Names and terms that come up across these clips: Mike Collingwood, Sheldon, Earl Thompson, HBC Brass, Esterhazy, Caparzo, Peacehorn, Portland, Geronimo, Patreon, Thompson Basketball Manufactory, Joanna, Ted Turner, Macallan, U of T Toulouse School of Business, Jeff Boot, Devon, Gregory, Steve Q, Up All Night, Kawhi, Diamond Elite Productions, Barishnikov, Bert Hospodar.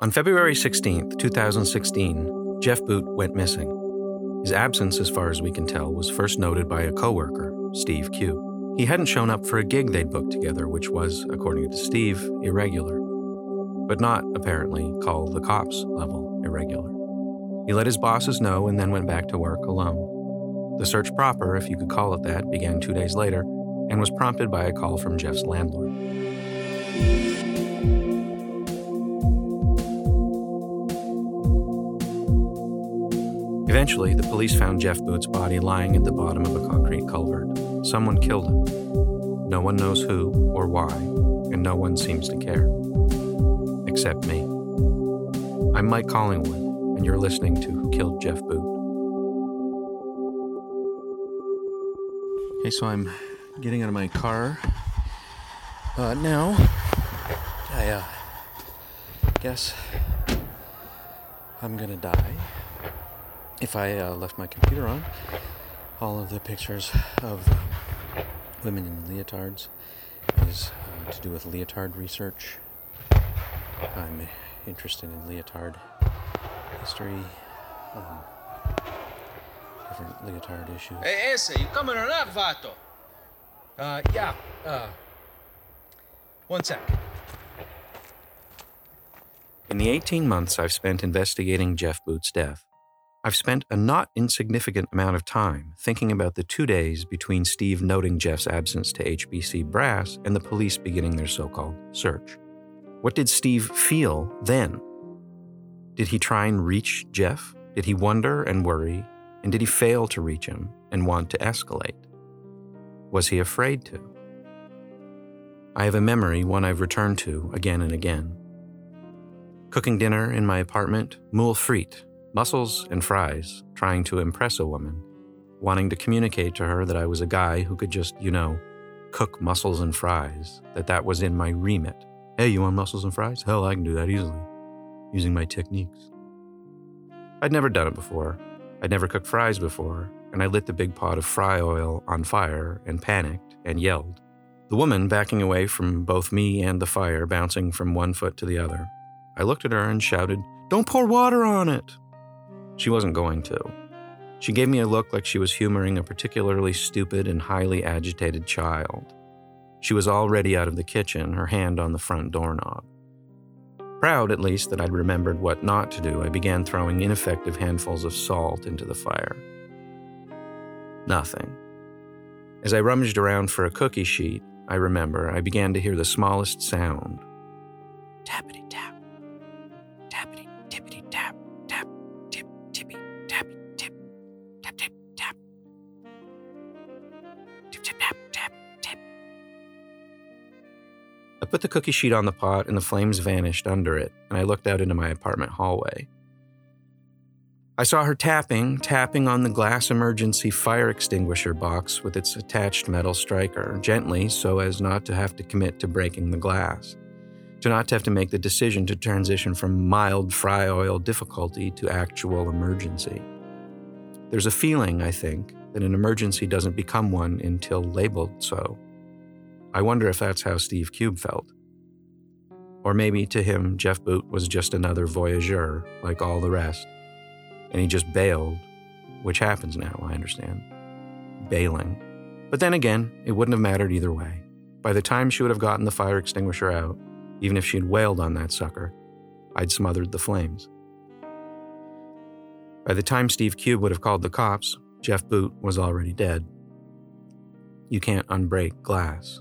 On February 16, 2016, Jeff Boot went missing. His absence, as far as we can tell, was first noted by a coworker, Steve Q. He hadn't shown up for a gig they'd booked together, which was, according to Steve, irregular. But not, apparently, call the cops level irregular. He let his bosses know and then went back to work alone. The search proper, if you could call it that, began 2 days later and was prompted by a call from Jeff's landlord. Eventually, the police found Jeff Boot's body lying at the bottom of a concrete culvert. Someone killed him. No one knows who or why, and no one seems to care. Except me. I'm Mike Collingwood, and you're listening to Who Killed Jeff Boot. Okay, so I'm getting out of my car now. I guess I'm gonna die. If I left my computer on, all of the pictures of women in leotards is to do with leotard research. I'm interested in leotard history, different leotard issues. Hey, Essa, you coming or not, Vato? One sec. In the 18 months I've spent investigating Jeff Boot's death, I've spent a not insignificant amount of time thinking about the 2 days between Steve noting Jeff's absence to HBC Brass and the police beginning their so-called search. What did Steve feel then? Did he try and reach Jeff? Did he wonder and worry? And did he fail to reach him and want to escalate? Was he afraid to? I have a memory, one I've returned to again and again. Cooking dinner in my apartment, moule frite, mussels and fries, trying to impress a woman, wanting to communicate to her that I was a guy who could just, cook mussels and fries, that was in my remit. Hey, you want mussels and fries? Hell, I can do that easily, using my techniques. I'd never done it before. I'd never cooked fries before, and I lit the big pot of fry oil on fire and panicked and yelled. The woman backing away from both me and the fire, bouncing from one foot to the other. I looked at her and shouted, "Don't pour water on it!" She wasn't going to. She gave me a look like she was humoring a particularly stupid and highly agitated child. She was already out of the kitchen, her hand on the front doorknob. Proud, at least, that I'd remembered what not to do, I began throwing ineffective handfuls of salt into the fire. Nothing. As I rummaged around for a cookie sheet, I remember, I began to hear the smallest sound. Tappity-tap. Tappity-tippity-tap. Tap-tip-tippy-tap-tip. Tap-tip-tap. Tip-tip-tap-tap-tip. I put the cookie sheet on the pot and the flames vanished under it, and I looked out into my apartment hallway. I saw her tapping on the glass emergency fire extinguisher box with its attached metal striker, gently so as not to have to commit to breaking the glass, to not have to make the decision to transition from mild fry oil difficulty to actual emergency. There's a feeling, I think, that an emergency doesn't become one until labeled so. I wonder if that's how Steve Cube felt. Or maybe to him, Jeff Boot was just another voyageur, like all the rest. And he just bailed, which happens now, I understand. Bailing. But then again, it wouldn't have mattered either way. By the time she would have gotten the fire extinguisher out, even if she'd wailed on that sucker, I'd smothered the flames. By the time Steve Cube would have called the cops, Jeff Boot was already dead. You can't unbreak glass.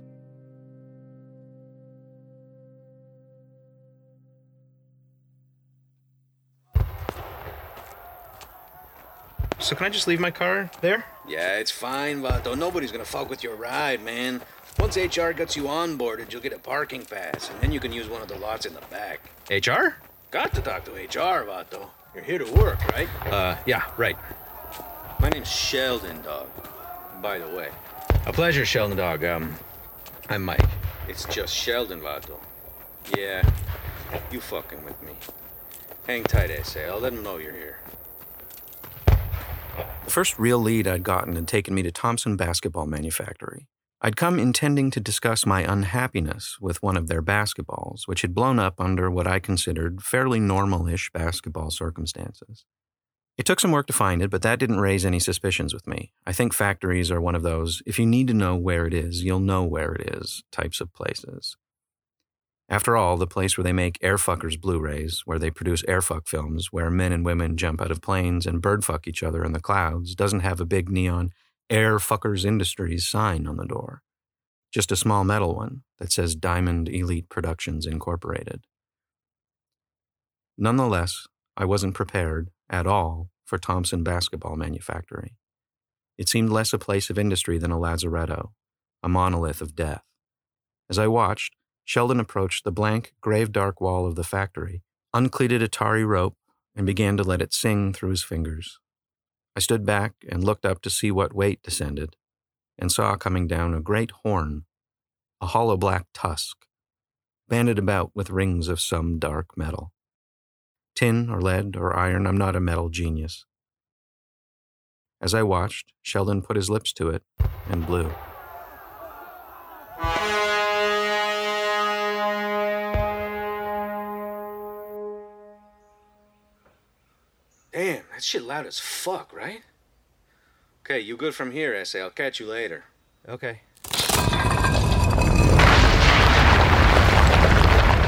So can I just leave my car there? Yeah, it's fine, Vato. Nobody's gonna fuck with your ride, man. Once HR gets you onboarded, you'll get a parking pass, and then you can use one of the lots in the back. HR? Got to talk to HR, Vato. You're here to work, right? Yeah, right. My name's Sheldon, dog. By the way. A pleasure, Sheldon, dog. I'm Mike. It's just Sheldon, Vato. Yeah, you fucking with me. Hang tight, SA. I'll let him know you're here. The first real lead I'd gotten had taken me to Thompson Basketball Manufactory, I'd come intending to discuss my unhappiness with one of their basketballs, which had blown up under what I considered fairly normal-ish basketball circumstances. It took some work to find it, but that didn't raise any suspicions with me. I think factories are one of those, if you need to know where it is, you'll know where it is, types of places. After all, the place where they make Airfuckers Blu-rays, where they produce airfuck films, where men and women jump out of planes and birdfuck each other in the clouds, doesn't have a big neon Airfuckers Industries sign on the door. Just a small metal one that says Diamond Elite Productions Incorporated. Nonetheless, I wasn't prepared at all for Thompson Basketball Manufactory. It seemed less a place of industry than a lazaretto, a monolith of death. As I watched, Sheldon approached the blank, grave-dark wall of the factory, uncleated a tarry rope, and began to let it sing through his fingers. I stood back and looked up to see what weight descended, and saw coming down a great horn, a hollow black tusk, banded about with rings of some dark metal. Tin or lead or iron, I'm not a metal genius. As I watched, Sheldon put his lips to it and blew. Damn, that shit loud as fuck, right? Okay, you good from here, S.A. I'll catch you later. Okay.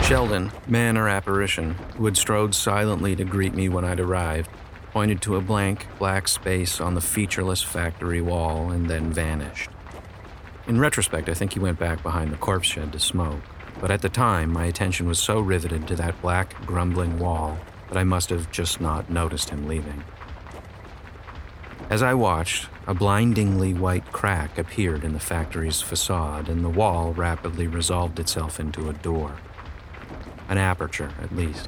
Sheldon, man or apparition, who had strode silently to greet me when I'd arrived, pointed to a blank, black space on the featureless factory wall and then vanished. In retrospect, I think he went back behind the corpse shed to smoke, but at the time, my attention was so riveted to that black, grumbling wall that I must have just not noticed him leaving. As I watched, a blindingly white crack appeared in the factory's facade, and the wall rapidly resolved itself into a door. An aperture, at least,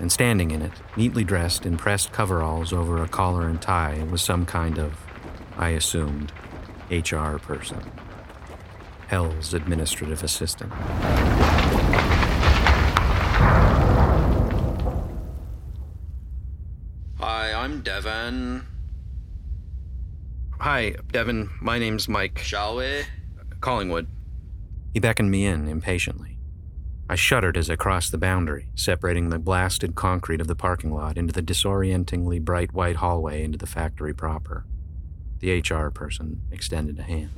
and standing in it, neatly dressed in pressed coveralls over a collar and tie, was some kind of, I assumed, HR person. Hell's administrative assistant. Hi, I'm Devon. Hi, Devon. My name's Mike. Shall we? Collingwood. He beckoned me in impatiently. I shuddered as I crossed the boundary, separating the blasted concrete of the parking lot into the disorientingly bright white hallway into the factory proper. The HR person extended a hand.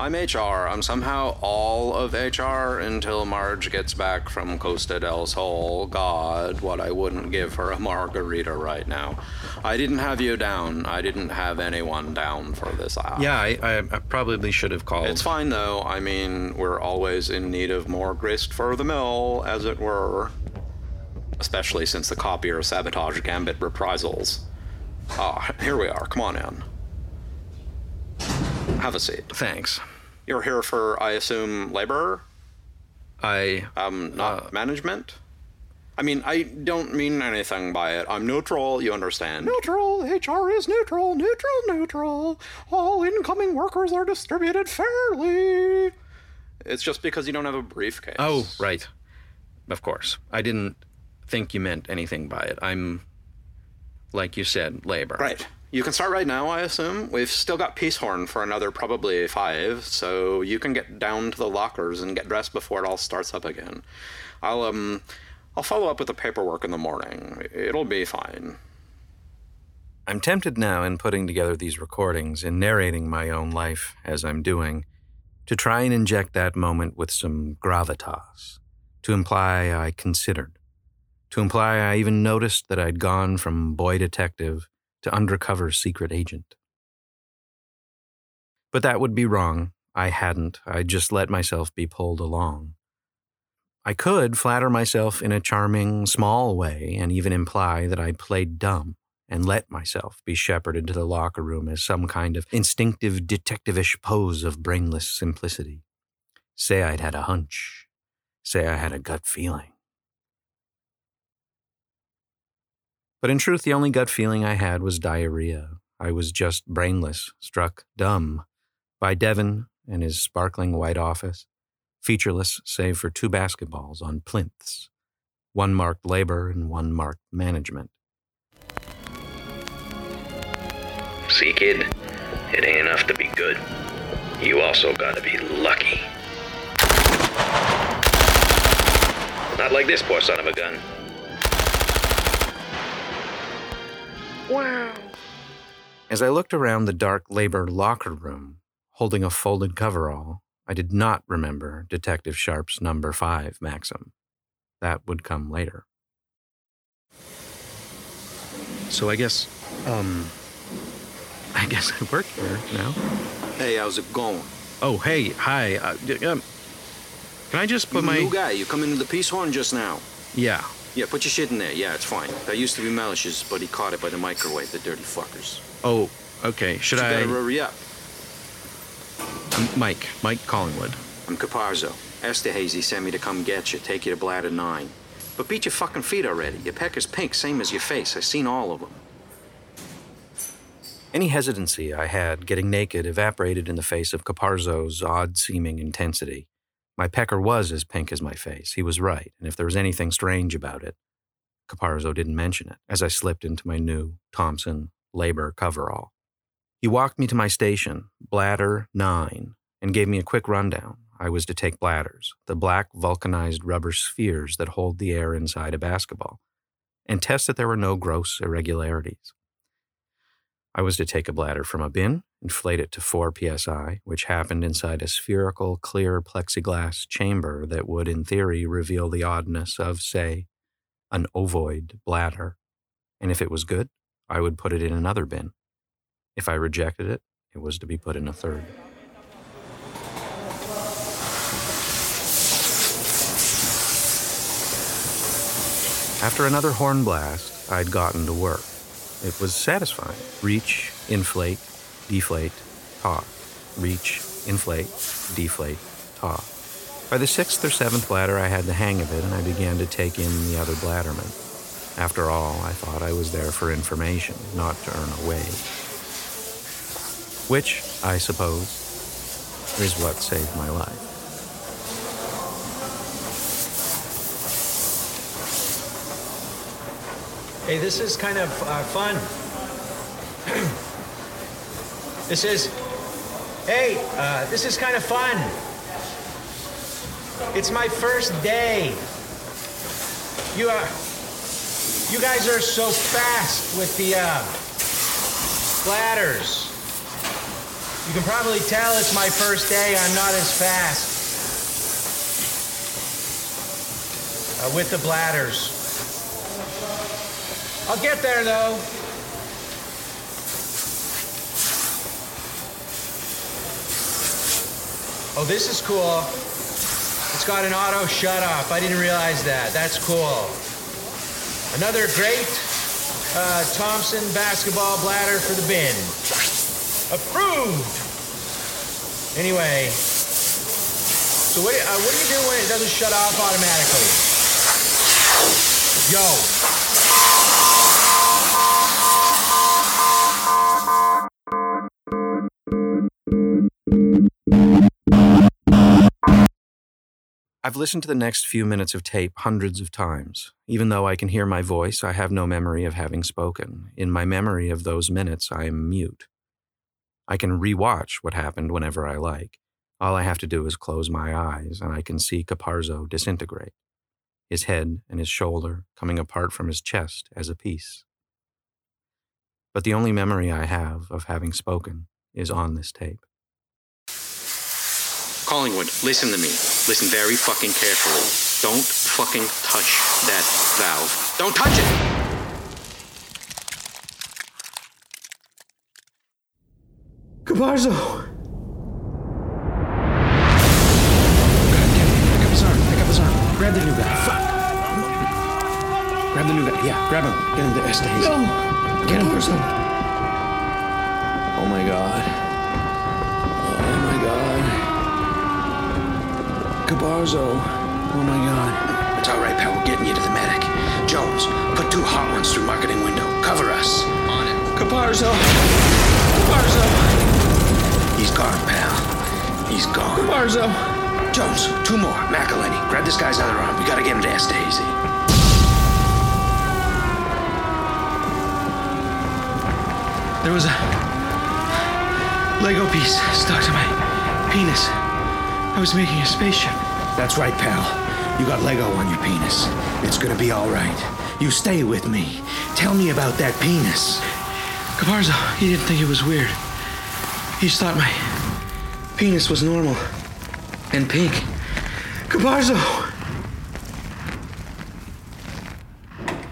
I'm HR. I'm somehow all of HR until Marge gets back from Costa del Sol. God, what I wouldn't give her a margarita right now. I didn't have you down. I didn't have anyone down for this hour. Yeah, I probably should have called. It's fine, though. I mean, we're always in need of more grist for the mill, as it were. Especially since the copier sabotage gambit reprisals. Ah, here we are. Come on in. Have a seat. Thanks. You're here for, I assume, labor? Not management? I mean, I don't mean anything by it. I'm neutral, you understand. Neutral. HR is neutral. Neutral, neutral. All incoming workers are distributed fairly. It's just because you don't have a briefcase. Oh, right. Of course. I didn't think you meant anything by it. I'm, like you said, labor. Right. You can start right now, I assume. We've still got Peacehorn for another probably 5, so you can get down to the lockers and get dressed before it all starts up again. I'll follow up with the paperwork in the morning. It'll be fine. I'm tempted now in putting together these recordings and narrating my own life as I'm doing to try and inject that moment with some gravitas, to imply I considered, to imply I even noticed that I'd gone from boy detective to undercover secret agent. But that would be wrong. I hadn't. I just let myself be pulled along. I could flatter myself in a charming, small way and even imply that I played dumb and let myself be shepherded to the locker room as some kind of instinctive detectivish pose of brainless simplicity. Say I'd had a hunch. Say I had a gut feeling. But in truth, the only gut feeling I had was diarrhea. I was just brainless, struck dumb by Devon and his sparkling white office, featureless save for 2 basketballs on plinths, one marked labor and one marked management. See, kid, it ain't enough to be good. You also gotta be lucky. Not like this poor son of a gun. Wow. As I looked around the dark labor locker room, holding a folded coverall, I did not remember Detective Sharp's number 5 maxim. That would come later. So I guess I work here now. Hey, how's it going? Oh, hey, hi. Can I just put my... New guy, you come into the peace horn just now. Yeah. Yeah, put your shit in there. Yeah, it's fine. That used to be Mellish's, but he caught it by the microwave, the dirty fuckers. Oh, okay. Should I... You better hurry up. I'm Mike Collingwood. I'm Caparzo. Esterhazy sent me to come get you, take you to Bladder 9. But beat your fucking feet already. Your pecker's pink, same as your face. I've seen all of them. Any hesitancy I had getting naked evaporated in the face of Caparzo's odd-seeming intensity. My pecker was as pink as my face. He was right, and if there was anything strange about it, Caparzo didn't mention it as I slipped into my new Thompson labor coverall. He walked me to my station, Bladder 9, and gave me a quick rundown. I was to take bladders, the black vulcanized rubber spheres that hold the air inside a basketball, and test that there were no gross irregularities. I was to take a bladder from a bin, inflate it to 4 psi, which happened inside a spherical, clear plexiglass chamber that would, in theory, reveal the oddness of, say, an ovoid bladder. And if it was good, I would put it in another bin. If I rejected it, it was to be put in a third. After another horn blast, I'd gotten to work. It was satisfying. Reach, inflate, deflate, taut. Reach, inflate, deflate, taut. By the 6th or 7th bladder, I had the hang of it, and I began to take in the other bladdermen. After all, I thought I was there for information, not to earn a wage. Which, I suppose, is what saved my life. Hey, this is kind of fun. This is kind of fun. It's my first day. You guys are so fast with the bladders. You can probably tell it's my first day. I'm not as fast with the bladders. I'll get there, though. Oh, this is cool. It's got an auto shut-off. I didn't realize that. That's cool. Another great Thompson basketball bladder for the bin. Approved! Anyway. So what do you do when it doesn't shut off automatically? Yo. I've listened to the next few minutes of tape hundreds of times. Even though I can hear my voice, I have no memory of having spoken. In my memory of those minutes, I am mute. I can rewatch what happened whenever I like. All I have to do is close my eyes, and I can see Caparzo disintegrate, his head and his shoulder coming apart from his chest as a piece. But the only memory I have of having spoken is on this tape. Collingwood, listen to me. Listen very fucking carefully. Don't fucking touch that valve. Don't touch it! Caparzo! Pick up his arm. Grab the new guy. Fuck! Grab the new guy. Yeah, grab him. Get him to Esterhazy. No! Get him. Caparzo. Oh my god. Caparzo. Oh, my God. It's all right, pal. We're getting you to the medic. Jones, put 2 hot ones through marketing window. Cover us. On it. Caparzo. He's gone, pal. He's gone. Caparzo. Jones, 2 more. McElhenney, grab this guy's other arm. We gotta get him to Esterhazy. There was a Lego piece stuck to my penis. I was making a spaceship. That's right, pal. You got Lego on your penis. It's gonna be all right. You stay with me. Tell me about that penis. Caparzo, he didn't think it was weird. He just thought my penis was normal and pink. Caparzo!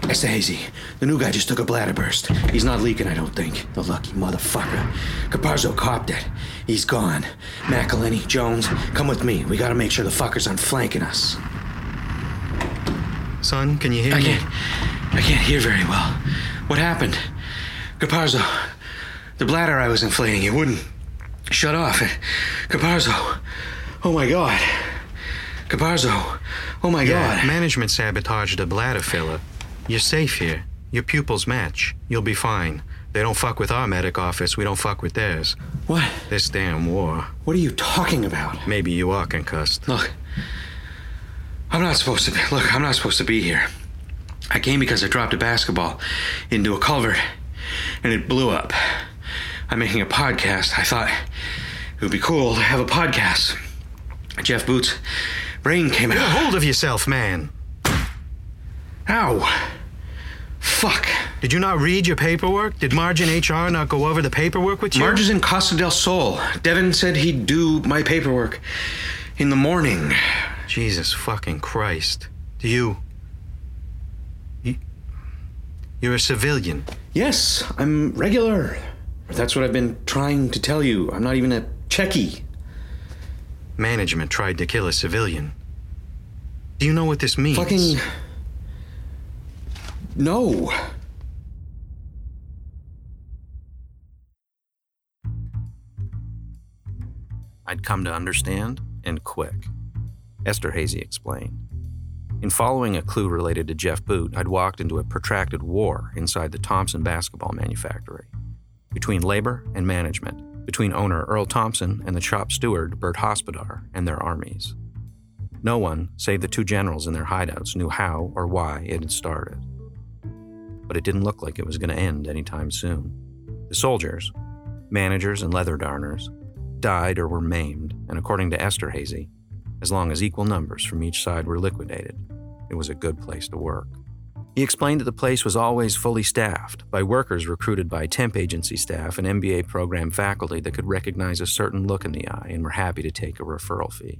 Esterhazy, the new guy just took a bladder burst. He's not leaking, I don't think. The lucky motherfucker. Caparzo copped it. He's gone. McElhenney, Jones, come with me. We gotta make sure the fuckers aren't flanking us. Son, can you hear me? I can't hear very well. What happened? Caparzo, the bladder I was inflating, it wouldn't shut off. Caparzo, oh my God. Caparzo, oh my God. Management sabotaged the bladder filler. You're safe here. Your pupils match. You'll be fine. They don't fuck with our medic office. We don't fuck with theirs. What? This damn war. What are you talking about? Maybe you are concussed. Look, I'm not supposed to be here. I came because I dropped a basketball into a culvert, and it blew up. I'm making a podcast. I thought it would be cool to have a podcast. Jeff Boot's brain came out. Get a hold of yourself, man. Ow. Fuck. Did you not read your paperwork? Did Marge and HR not go over the paperwork with you? Marge is in Costa del Sol. Devon said he'd do my paperwork in the morning. Jesus fucking Christ. Do you're a civilian? Yes, I'm regular. That's what I've been trying to tell you. I'm not even a Checky. Management tried to kill a civilian. Do you know what this means? Fucking... no. I'd come to understand, and quick. Esterhazy explained. In following a clue related to Jeff Boot, I'd walked into a protracted war inside the Thompson Basketball Manufactory, between labor and management, between owner Earl Thompson and the shop steward Bert Hospodar and their armies. No one, save the two generals in their hideouts, knew how or why it had started. But it didn't look like it was going to end anytime soon. The soldiers, managers and leather darners, died or were maimed, and according to Esterhazy, as long as equal numbers from each side were liquidated, it was a good place to work. He explained that the place was always fully staffed by workers recruited by temp agency staff and MBA program faculty that could recognize a certain look in the eye and were happy to take a referral fee.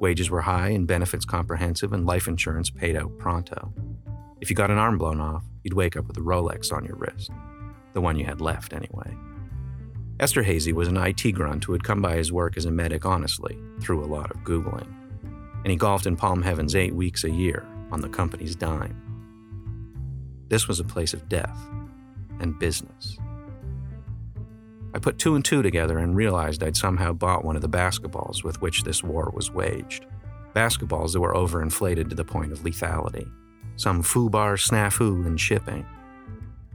Wages were high and benefits comprehensive and life insurance paid out pronto. If you got an arm blown off, you'd wake up with a Rolex on your wrist. The one you had left, anyway. Esterhazy was an IT grunt who had come by his work as a medic honestly, through a lot of Googling. And he golfed in Palm Heavens 8 weeks a year, on the company's dime. This was a place of death and business. I put 2 and 2 together and realized I'd somehow bought one of the basketballs with which this war was waged. Basketballs that were overinflated to the point of lethality. Some foobar snafu in shipping.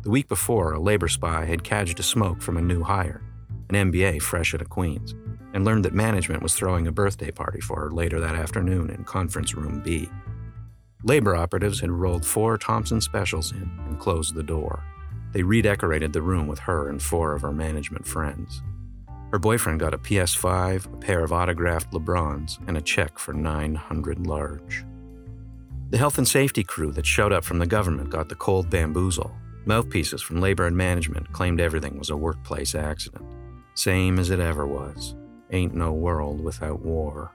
The week before, a labor spy had cadged a smoke from a new hire, an MBA fresh out of Queens, and learned that management was throwing a birthday party for her later that afternoon in conference room B. Labor operatives had rolled 4 Thompson specials in and closed the door. They redecorated the room with her and 4 of her management friends. Her boyfriend got a PS5, a pair of autographed LeBrons, and a check for 900 large. The health and safety crew that showed up from the government got the cold bamboozle. Mouthpieces from labor and management claimed everything was a workplace accident. Same as it ever was. Ain't no world without war.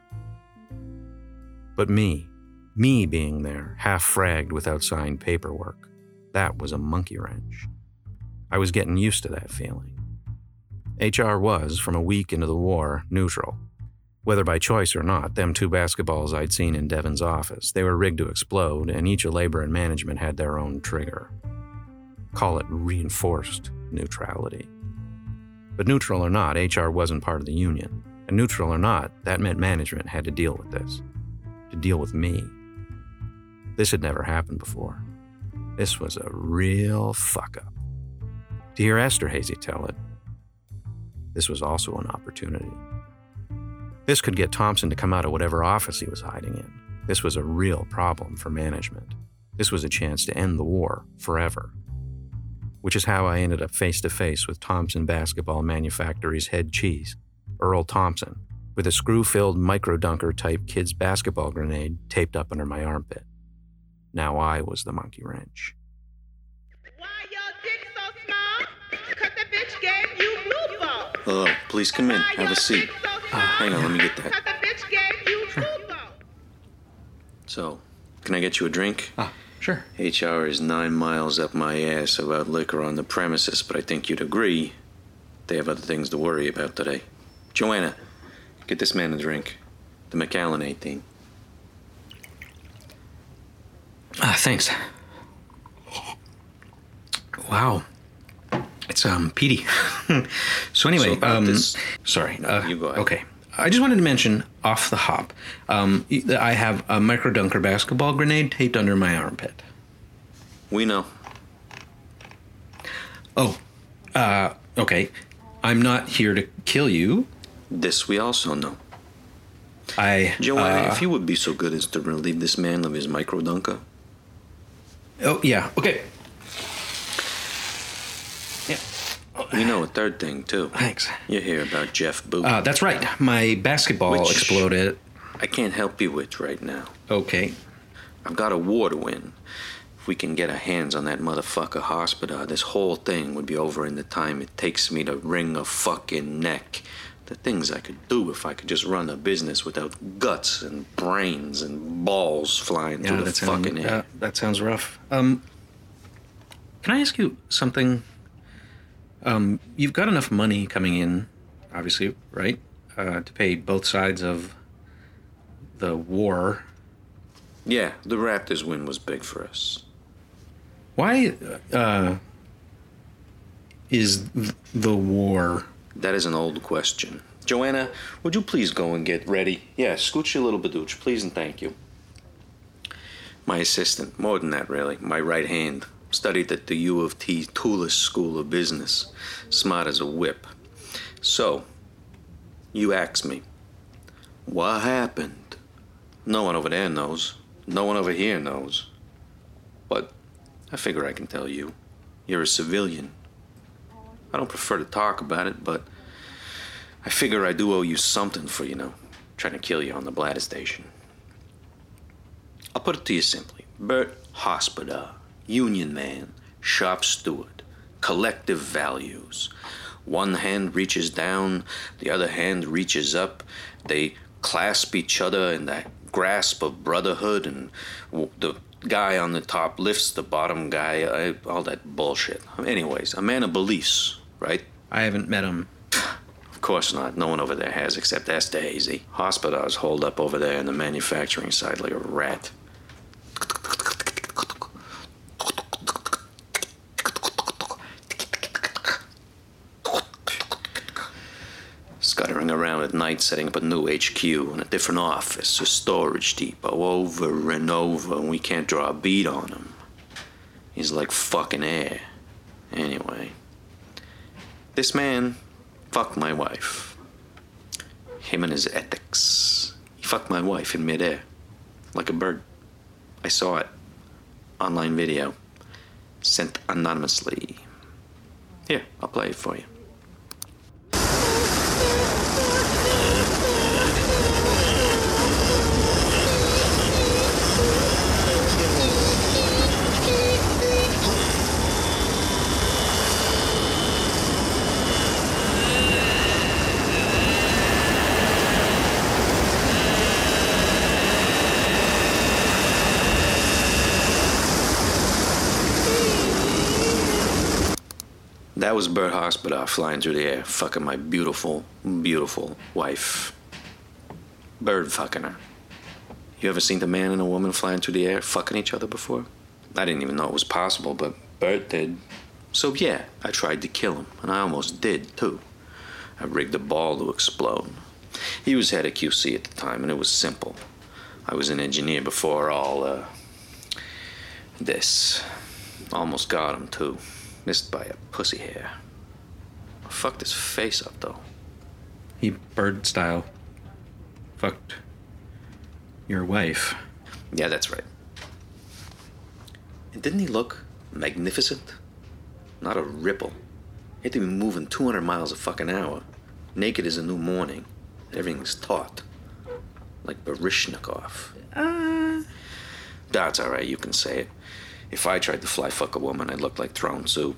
But me being there, half-fragged without signed paperwork, that was a monkey wrench. I was getting used to that feeling. HR was, from a week into the war, neutral. Whether by choice or not, them 2 basketballs I'd seen in Devon's office, they were rigged to explode, and each of labor and management had their own trigger. Call it reinforced neutrality. But neutral or not, HR wasn't part of the union. And neutral or not, that meant management had to deal with this. To deal with me. This had never happened before. This was a real fuck-up. To hear Esterhazy tell it, this was also an opportunity. This could get Thompson to come out of whatever office he was hiding in. This was a real problem for management. This was a chance to end the war forever. Which is how I ended up face-to-face with Thompson Basketball Manufactory's head cheese, Earl Thompson, with a screw-filled micro-dunker-type kid's basketball grenade taped up under my armpit. Now I was the monkey wrench. Why your dick so small? 'Cause the bitch gave you blue balls. Hello, please come in. Have a seat. Hang on, let me get that. 'Cause the bitch gave you blue balls. So, can I get you a drink? Sure. HR is 9 miles up my ass about liquor on the premises, but I think you'd agree they have other things to worry about today. Joanna, get this man a drink. The Macallan 18. Thanks. Wow. It's, peaty. So anyway, you go ahead. Okay. I just wanted to mention, off the hop, I have a micro-dunker basketball grenade taped under my armpit. We know. Oh, okay. I'm not here to kill you. This we also know. Joanna, if you would be so good as to relieve this man of his micro-dunker. Oh, yeah, okay. We know a third thing, too. Thanks. You hear about Jeff Boot. That's right. My basketball exploded. I can't help you with right now. Okay. I've got a war to win. If we can get our hands on that motherfucker Hospodar, this whole thing would be over in the time it takes me to wring a fucking neck. The things I could do if I could just run a business without guts and brains and balls flying through the fucking air. That sounds rough. Can I ask you something? You've got enough money coming in, obviously, right? To pay both sides of the war. Yeah, the Raptors win was big for us. Why is the war? That is an old question. Joanna, would you please go and get ready? Yeah, scooch your little badooch, please and thank you. My assistant, more than that really, my right hand. Studied at the U of T Toulouse School of Business. Smart as a whip. So, you asked me, what happened? No one over there knows. No one over here knows. But I figure I can tell you. You're a civilian. I don't prefer to talk about it, but I figure I do owe you something for, trying to kill you on the bladder station. I'll put it to you simply. Bert Hospodar. Union man, shop steward, collective values. One hand reaches down, the other hand reaches up. They clasp each other in that grasp of brotherhood, and the guy on the top lifts the bottom guy, all that bullshit. Anyways, a man of beliefs, right? I haven't met him. Of course not. No one over there has except Esterhazy. Hospodar's holed up over there in the manufacturing side like a rat. Scuttering around at night, setting up a new HQ and a different office, a storage depot, over and over, and we can't draw a bead on him. He's like fucking air. Anyway, this man fucked my wife. Him and his ethics. He fucked my wife in midair, like a bird. I saw it. Online video. Sent anonymously. Here, I'll play it for you. That was Bert Hospodar flying through the air, fucking my beautiful, beautiful wife. Bird fucking her. You ever seen the man and a woman flying through the air fucking each other before? I didn't even know it was possible, but Bert did. So yeah, I tried to kill him, and I almost did, too. I rigged a ball to explode. He was head of QC at the time, and it was simple. I was an engineer before all, this. Almost got him, too. Missed by a pussy hair. I fucked his face up, though. He bird style fucked your wife. Yeah, that's right. And didn't he look magnificent? Not a ripple. He had to be moving 200 miles a fucking hour. Naked is a new morning. Everything's taut. Like Barishnikov. That's all right, you can say it. If I tried to fly fuck a woman, I'd look like thrown soup.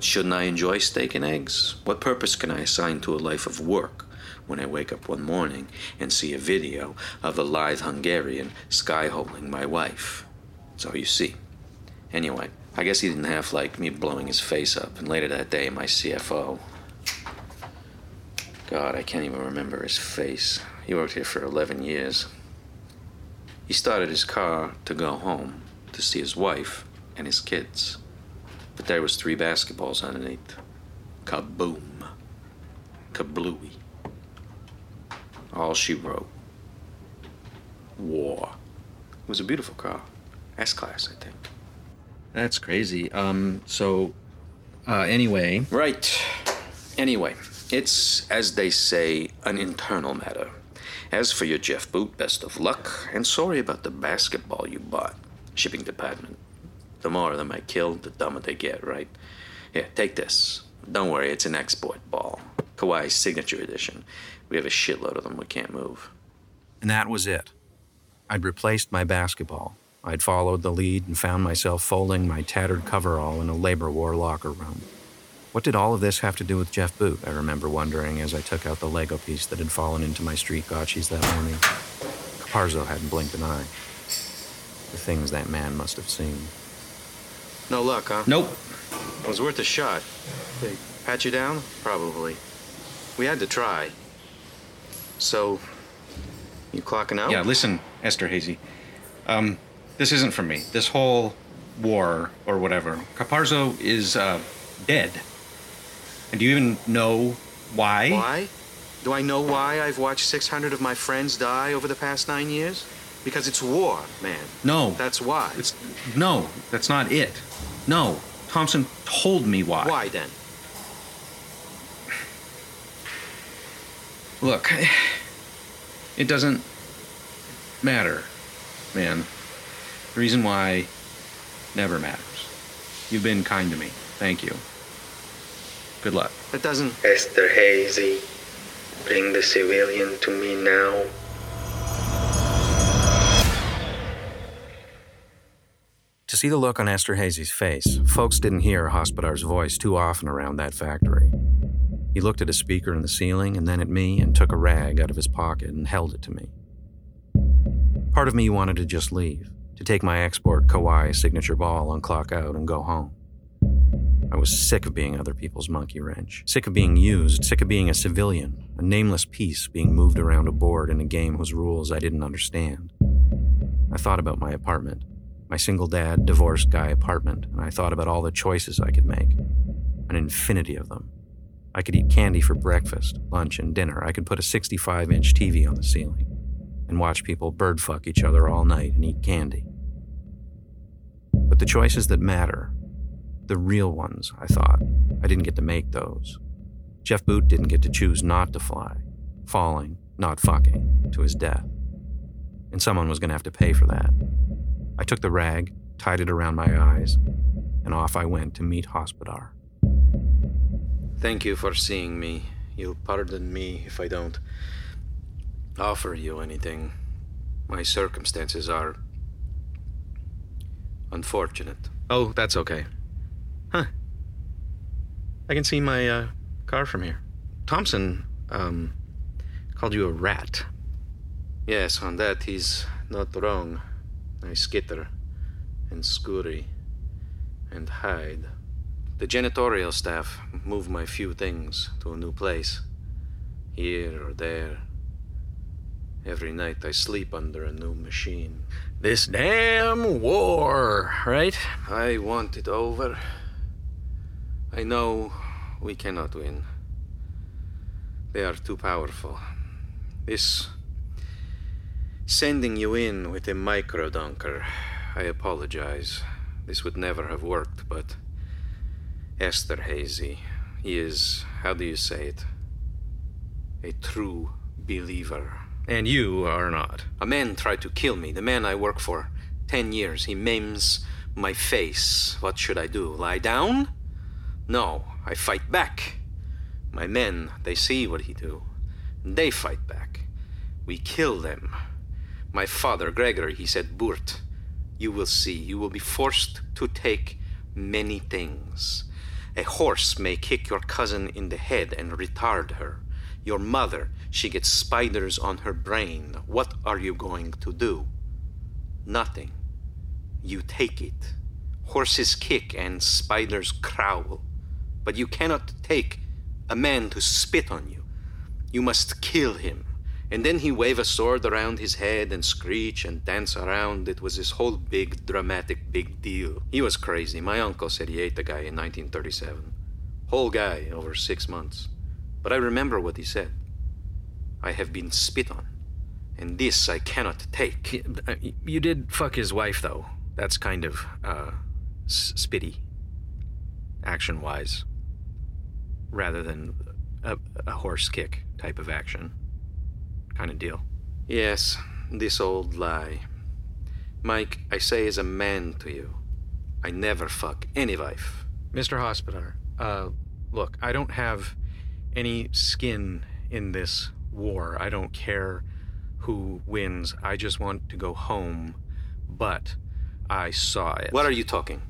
Shouldn't I enjoy steak and eggs? What purpose can I assign to a life of work when I wake up one morning and see a video of a lithe Hungarian sky-holing my wife? So you see. Anyway, I guess he didn't half like me blowing his face up, and later that day, my CFO... God, I can't even remember his face. He worked here for 11 years. He started his car to go home to see his wife and his kids. But there was 3 basketballs underneath. Kaboom. Kablooey. All she wrote. War. It was a beautiful car. S-Class, I think. That's crazy. Anyway. Right. Anyway, it's, as they say, an internal matter. As for your Jeff Boot, best of luck, and sorry about the basketball you bought. Shipping department. The more of them I kill, the dumber they get, right? Here, take this. Don't worry, it's an export ball. Kawhi's signature edition. We have a shitload of them, we can't move. And that was it. I'd replaced my basketball. I'd followed the lead and found myself folding my tattered coverall in a labor war locker room. What did all of this have to do with Jeff Boot, I remember wondering as I took out the Lego piece that had fallen into my street gotchis that morning. Caparzo hadn't blinked an eye. The things that man must have seen. No luck, huh? Nope. It was worth a shot. They pat you down? Probably. We had to try. So, you clocking out? Yeah, listen, Esterhazy. This isn't for me. This whole war or whatever. Caparzo is dead. And do you even know why? Why? Do I know why I've watched 600 of my friends die over the past 9 years? Because it's war, man. No. That's why. No, that's not it. No. Thompson told me why. Why then? Look, it doesn't matter, man. The reason why never matters. You've been kind to me. Thank you. Good luck. It doesn't... Esterhazy, bring the civilian to me now. To see the look on Esterhazy's face, folks didn't hear Hospodar's voice too often around that factory. He looked at a speaker in the ceiling and then at me and took a rag out of his pocket and held it to me. Part of me wanted to just leave, to take my export Kawhi signature ball on clock out and go home. I was sick of being other people's monkey wrench, sick of being used, sick of being a civilian, a nameless piece being moved around a board in a game whose rules I didn't understand. I thought about my apartment, my single dad, divorced guy apartment, and I thought about all the choices I could make, an infinity of them. I could eat candy for breakfast, lunch, and dinner. I could put a 65-inch TV on the ceiling and watch people birdfuck each other all night and eat candy. But the choices that matter, the real ones, I thought, I didn't get to make those. Jeff Boot didn't get to choose not to fly, falling, not fucking, to his death. And someone was going to have to pay for that. I took the rag, tied it around my eyes, and off I went to meet Hospodar. Thank you for seeing me. You'll pardon me if I don't offer you anything. My circumstances are unfortunate. Oh, that's okay. Huh. I can see my car from here. Thompson called you a rat. Yes, on that he's not wrong. I skitter and scurry and hide. The janitorial staff moved my few things to a new place, here or there. Every night I sleep under a new machine. This damn war, right? I want it over. I know we cannot win. They are too powerful. This sending you in with a microdunker, I apologize. This would never have worked, but... Esterhazy, he is, how do you say it, a true believer. And you are not. A man tried to kill me, the man I work for 10 years. He maims my face. What should I do, lie down? No, I fight back. My men, they see what he do, and they fight back. We kill them. My father, Gregory, he said, Bert, you will see, you will be forced to take many things. A horse may kick your cousin in the head and retard her. Your mother, she gets spiders on her brain. What are you going to do? Nothing. You take it. Horses kick and spiders crowl. But you cannot take a man to spit on you. You must kill him. And then he wave a sword around his head and screech and dance around. It was this whole big, dramatic, big deal. He was crazy. My uncle said he ate the guy in 1937. Whole guy over 6 months. But I remember what he said. I have been spit on. And this I cannot take. You did fuck his wife, though. That's kind of, spitty. Action-wise. Rather than a horse kick type of action. Kind of deal. Yes, this old lie. Mike, I say as a man to you, I never fuck any wife. Mr. Hospodar, look, I don't have any skin in this war. I don't care who wins. I just want to go home, but I saw it. What are you talking?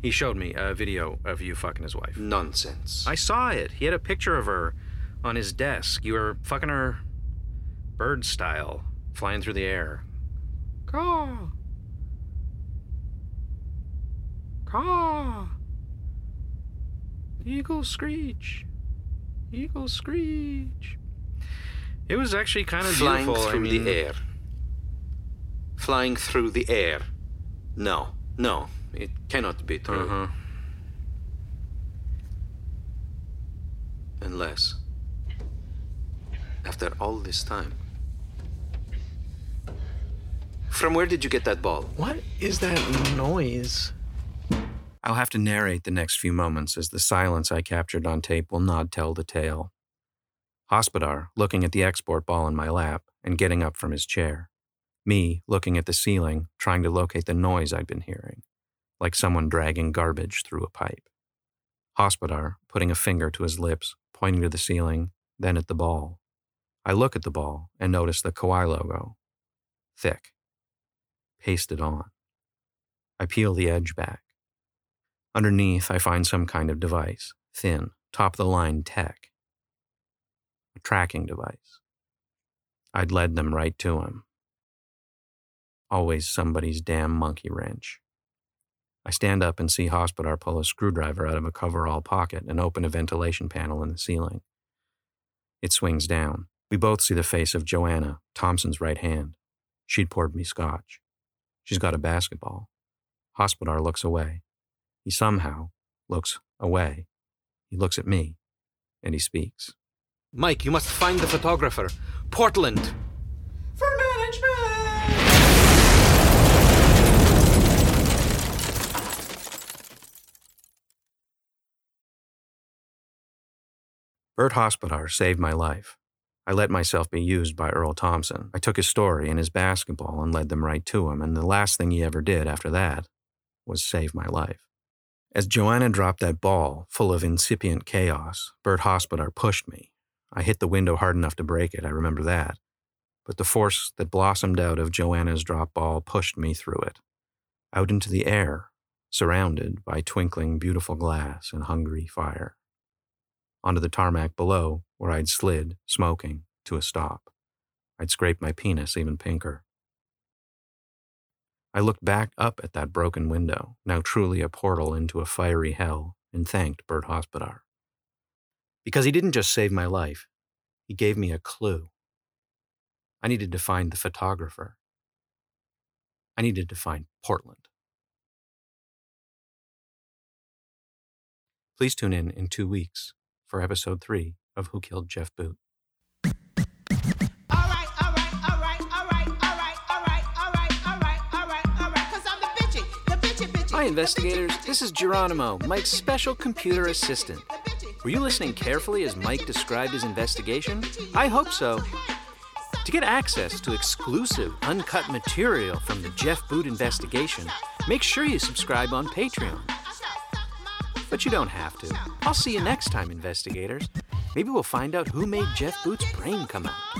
He showed me a video of you fucking his wife. Nonsense. I saw it. He had a picture of her on his desk. You were fucking her bird style, flying through the air. Caw. Caw. Eagle screech. Eagle screech. It was actually kind of beautiful. Flying through the air. Flying through the air. No, no, it cannot be true. Uh-huh. Unless, after all this time. From where did you get that ball? What is that noise? I'll have to narrate the next few moments, as the silence I captured on tape will not tell the tale. Hospodar looking at the export ball in my lap and getting up from his chair. Me looking at the ceiling, trying to locate the noise I'd been hearing, like someone dragging garbage through a pipe. Hospodar putting a finger to his lips, pointing to the ceiling, then at the ball. I look at the ball and notice the Kawhi logo. Thick. Pasted on. I peel the edge back. Underneath, I find some kind of device. Thin, top-of-the-line tech. A tracking device. I'd led them right to him. Always somebody's damn monkey wrench. I stand up and see Hospodar pull a screwdriver out of a coverall pocket and open a ventilation panel in the ceiling. It swings down. We both see the face of Joanna, Thompson's right hand. She'd poured me scotch. She's got a basketball. Hospodar looks away. He somehow looks away. He looks at me, and he speaks. Mike, you must find the photographer. Portland! For management! Bert Hospodar saved my life. I let myself be used by Earl Thompson. I took his story and his basketball and led them right to him, and the last thing he ever did after that was save my life. As Joanna dropped that ball, full of incipient chaos, Bert Hospodar pushed me. I hit the window hard enough to break it, I remember that. But the force that blossomed out of Joanna's drop ball pushed me through it, out into the air, surrounded by twinkling beautiful glass and hungry fire. Onto the tarmac below, where I'd slid, smoking, to a stop. I'd scraped my penis even pinker. I looked back up at that broken window, now truly a portal into a fiery hell, and thanked Bert Hospodar. Because he didn't just save my life, he gave me a clue. I needed to find the photographer. I needed to find Portland. Please tune in 2 weeks for episode 3 of Who Killed Jeff Boot. Hi, investigators. This is Geronimo, Mike's special computer assistant. Were you listening carefully as Mike described his investigation? I hope so. To get access to exclusive, uncut material from the Jeff Boot investigation, make sure you subscribe on Patreon. but you don't have to. I'll see you next time, investigators. Maybe we'll find out who made Jeff Boot's brain come out.